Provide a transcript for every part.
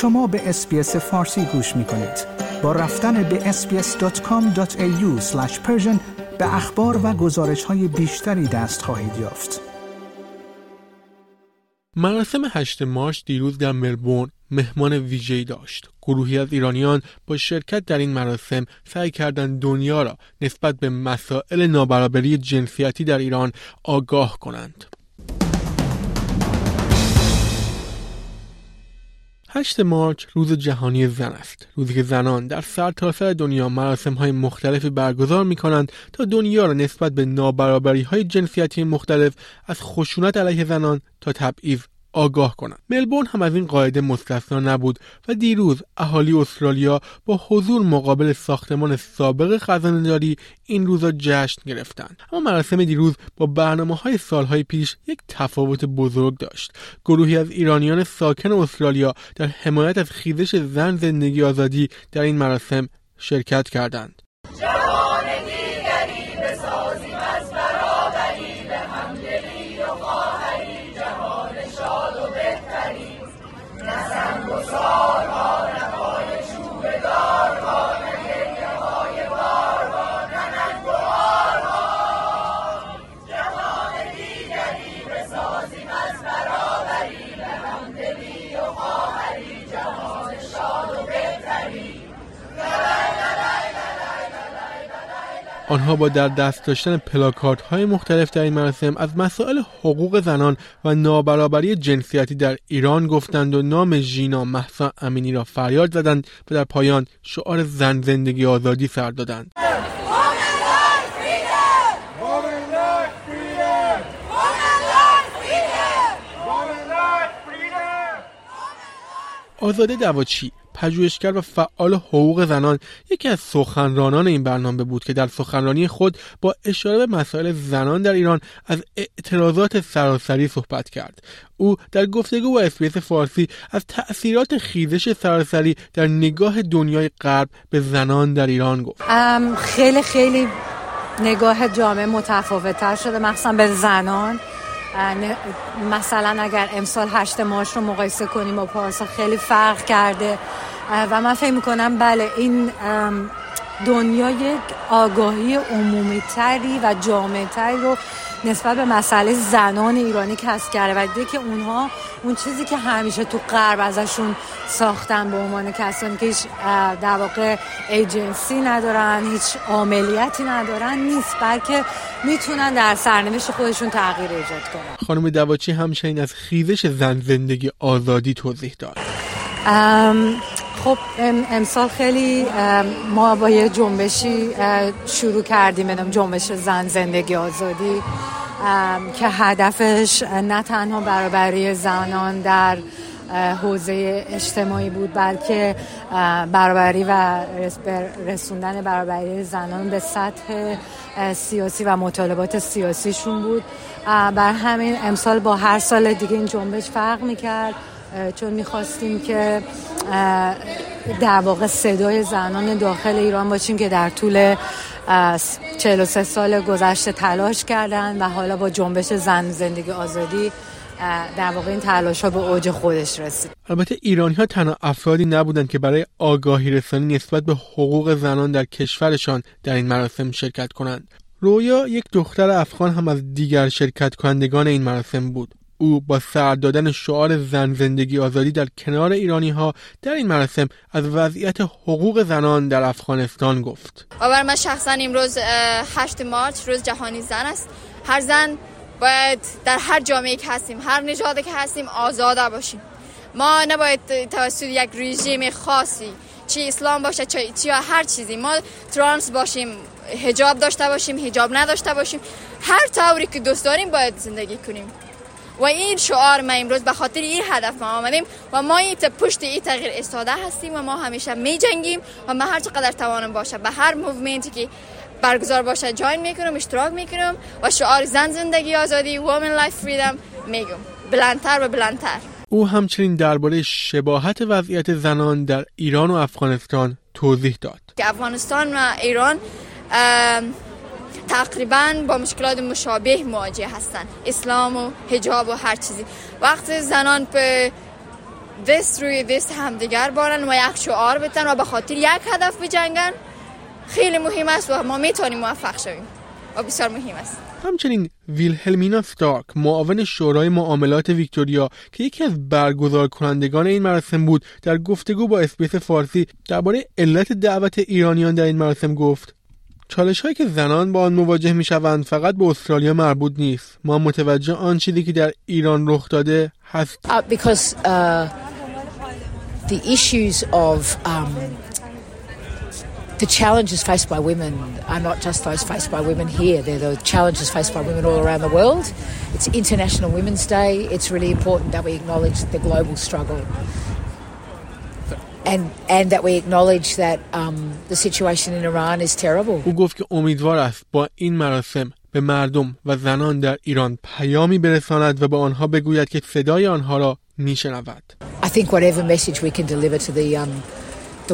شما به SBS فارسی گوش می کنید. با رفتن به sbs.com.au/persian به اخبار و گزارش های بیشتری دست خواهید یافت. مراسم 8 مارس دیروز در ملبورن مهمان ویژه‌ای داشت. گروهی از ایرانیان با شرکت در این مراسم سعی کردند دنیا را نسبت به مسائل نابرابری جنسیتی در ایران آگاه کنند. 8 مارس روز جهانی زن است. روزی که زنان در سرتاسر دنیا مراسم‌های مختلفی برگزار می‌کنند تا دنیا را نسبت به نابرابری‌های جنسیتی مختلف، از خشونت علیه زنان تا تبعیض آگاه کنند. ملبورن هم از این قاعده مستثنا نبود و دیروز اهالی استرالیا با حضور مقابل ساختمان سابق خزانه‌داری این روزا جشن گرفتند. اما مراسم دیروز با برنامه‌های سال‌های پیش یک تفاوت بزرگ داشت. گروهی از ایرانیان ساکن استرالیا در حمایت از خیزش زن، زندگی، آزادی در این مراسم شرکت کردند. آنها با در دست داشتن پلاکارد های مختلف در این مراسم از مسائل حقوق زنان و نابرابری جنسیتی در ایران گفتند و نام ژینا مهسا امینی را فریاد زدند و در پایان شعار زن، زندگی، آزادی سر دادند. آزاده دواچی، پژوهشگر و فعال حقوق زنان، یکی از سخنرانان این برنامه بود که در سخنرانی خود با اشاره به مسائل زنان در ایران از اعتراضات سراسری صحبت کرد. او در گفتگو با SBS فارسی از تأثیرات خیزش سراسری در نگاه دنیای غرب به زنان در ایران گفت. خیلی خیلی نگاه جامعه متفاوت‌تر شده، مخصوصا به زنان. مثلا اگر امسال 8 مارس رو مقایسه کنیم با پارسال، خیلی فرق کرده و من فکر میکنم بله، این دنیا یک آگاهی عمومی تری و جامع تری رو نسبت به مسئله زنان ایرانی کسب کرده و دیده که اونها اون چیزی که همیشه تو غرب ازشون ساختن به عنوان کسانی که هیچ در واقع ایجنسی ندارن، هیچ عاملیتی ندارن، نیست، بلکه میتونن در سرنوشت خودشون تغییر ایجاد کنن. خانم دواچی همچنین از خیزش زن، زندگی، آزادی توضیح داد. خب امسال خیلی ما با یه جنبشی شروع کردیم، جنبش زن، زندگی، آزادی، که هدفش نه تنها برابری زنان در حوزه اجتماعی بود، بلکه برابری و رسوندن برابری زنان به سطح سیاسی و مطالبات سیاسیشون بود. بر همین امسال با هر سال دیگه این جنبش فرق میکرد، چون میخواستیم که در واقع صدای زنان داخل ایران باشیم که در طول 43 سال گذشته تلاش کردن و حالا با جنبش زن، زندگی، آزادی در واقع این تلاش ها به اوج خودش رسید. البته ایرانی ها تنها افرادی نبودند که برای آگاهی رسانی نسبت به حقوق زنان در کشورشان در این مراسم شرکت کنند. رویا، یک دختر افغان، هم از دیگر شرکت کنندگان این مراسم بود. او با سر دادن شعار زن، زندگی، آزادی در کنار ایرانی ها در این مراسم از وضعیت حقوق زنان در افغانستان گفت. برای من شخصا امروز 8 مارس روز جهانی زن است. هر زن باید در هر جامعه که هستیم، هر نژادی که هستیم، آزاده باشیم. ما نباید توسط یک رژیم خاصی، چی اسلام باشه چی هر چیزی، ما ترانس باشیم، حجاب داشته باشیم، حجاب نداشته باشیم، هر طوری که دوست داریم باید زندگی کنیم. و این شعار ما امروز به خاطر این هدف ما آمدیم و ما پشت این تغییر ایستاده هستیم و ما همیشه می جنگیم و ما هر چقدر توانم باشه به هر موومنتی که برگزار باشه جوین میکنم، اشتراک میکنم و شعار زن، زندگی، آزادی، Woman Life Freedom میگم بلندتر و بلندتر. او همچنین درباره شباهت وضعیت زنان در ایران و افغانستان توضیح داد. افغانستان و ایران تقریباً با مشکلات مشابه مواجه هستند، اسلام و حجاب و هر چیزی. وقتی زنان وست روی وست همدیگر بارن و یک شعار بتن و به خاطر یک هدف بجنگن خیلی مهم است و ما میتونیم موفق شویم و بسیار مهم است. همچنین ویل هلمینا استارک، معاون شورای معاملات ویکتوریا که یکی از برگزار کنندگان این مراسم بود، در گفتگو با اسپیس فارسی درباره علت دعوت ایرانیان در این مراسم گفت: چالش هایی که زنان با آن مواجه می شوند فقط به استرالیا مربوط نیست. ما متوجه آن چیزی که در ایران رخ داده هست. The issues of the challenges faced by women are not just those faced by women here. They're the challenges faced by women all around the world. It's International Women's Day. It's really important that we acknowledge the global struggle and that we acknowledge that the situation in Iran is terrible. او گفت که امیدوار است با این مراسم به مردم و زنان در ایران پیامی برساند و به آنها بگوید که صدای آنها را میشنود. I think whatever message we can deliver to the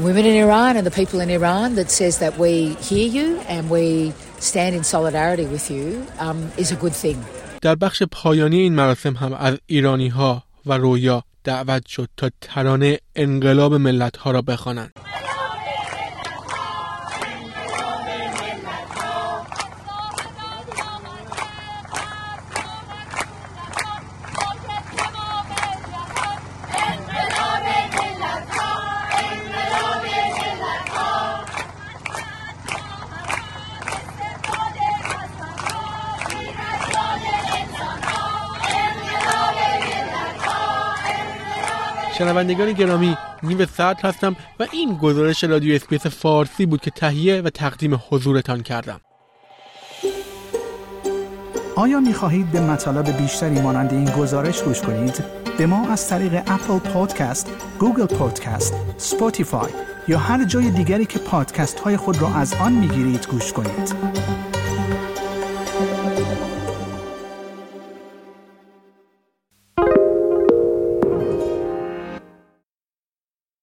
women in Iran and the people in Iran that says that we hear you and we stand in solidarity with you is a good thing. در بخش پایانی این مراسم هم از ایرانی ها و رویا دعوت شد تا ترانه انقلاب ملت ها را بخوانند. شنوندگان گرامی، نیو ساعت هستم و این گزارش رادیو اسپیس فارسی بود که تهیه و تقدیم حضورتان کردم. آیا می‌خواهید به مطالب بیشتری مانند این گزارش گوش کنید؟ به ما از طریق اپل پادکست، گوگل پادکست، اسپاتیفای یا هر جای دیگری که پادکست‌های خود را از آن می‌گیرید گوش کنید.